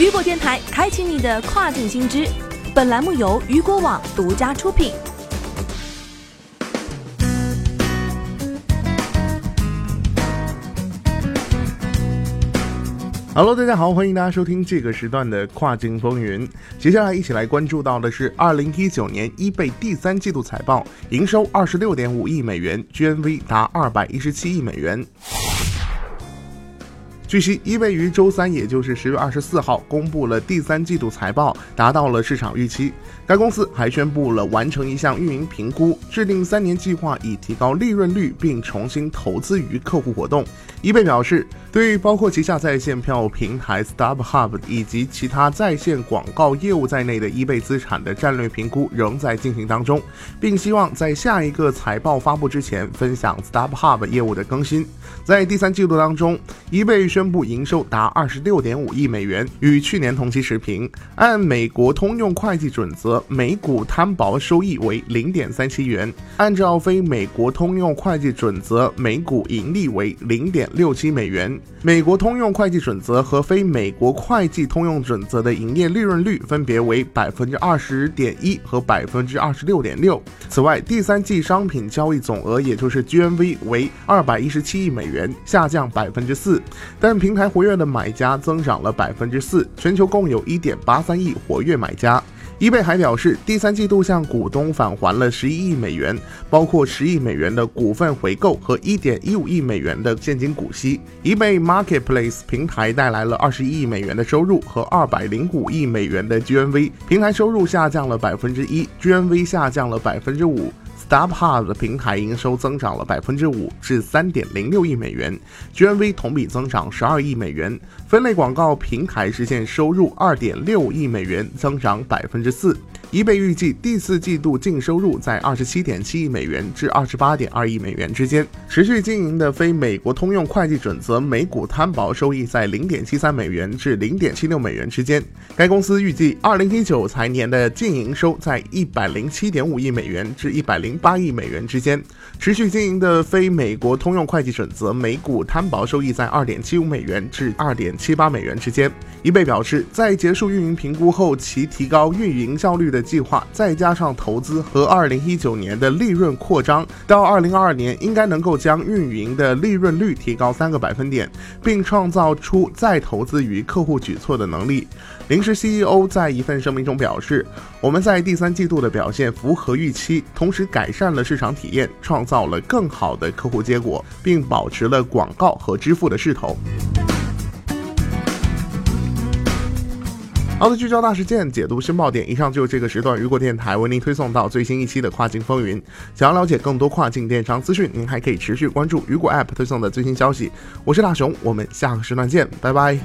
雨果电台，开启你的跨境新知。本栏目由雨果网独家出品。Hello， 大家好，欢迎大家收听这个时段的跨境风云。接下来一起来关注到的是2019年 eBay 第三季度财报，营收 26.5 亿美元 ，GMV 达217亿美元。据悉 ，eBay 于周三，也就是10月24号公布了第三季度财报，达到了市场预期。该公司还宣布了完成一项运营评估，制定3年计划以提高利润率，并重新投资于客户活动。eBay 表示，对于包括旗下在线票平台 StubHub 以及其他在线广告业务在内的 eBay 资产的战略评估仍在进行当中，并希望在下一个财报发布之前分享 StubHub 业务的更新。在第三季度当中 ，eBay 宣布营收达 26.5 亿美元，与去年同期持平。按美国通用会计准则，每股摊薄收益为 0.37 元，按照非美国通用会计准则，每股盈利为 0.67 美元。美国通用会计准则和非美国会计通用准则的营业利润率分别为 20.1% 和 26.6%。 此外，第三季商品交易总额，也就是 GMV 为217亿美元，下降 4%， 但平台活跃的买家增长了 4%， 全球共有 1.83 亿活跃买家。eBay 还表示，第三季度向股东返还了11亿美元，包括10亿美元的股份回购和 1.15 亿美元的现金股息。eBay Marketplace 平台带来了21亿美元的收入和205亿美元的 GMV， 平台收入下降了 1%， GMV 下降了 5%。StubHub 的平台营收增长了 5% 至 3.06 亿美元 ，GMV 同比增长12亿美元。分类广告平台实现收入 2.6 亿美元，增长 4%。eBay 预计第四季度净收入在 27.7 亿美元至 28.2 亿美元之间。持续经营的非美国通用会计准则每股摊薄收益在 0.73 美元至 0.76 美元之间。该公司预计2019财年的净营收在 107.5 亿美元至 108亿美元之间。持续经营的非美国通用会计准则每股摊薄收益在 2.75 美元至 2.78 美元之间。eBay 表示，在结束运营评估后，其提高运营效率的计划，再加上投资和2019年的利润扩张，到2022年应该能够将运营的利润率提高3个百分点，并创造出再投资于客户举措的能力。临时 CEO 在一份声明中表示，我们在第三季度的表现符合预期，同时改善了市场体验，创造了更好的客户结果，并保持了广告和支付的势头。好的，聚焦大事件，解读申报点。以上就是这个时段雨果电台为您推送到最新一期的跨境风云。想要了解更多跨境电商资讯，您还可以持续关注雨果 App 推送的最新消息。我是大熊，我们下个时段见，拜拜。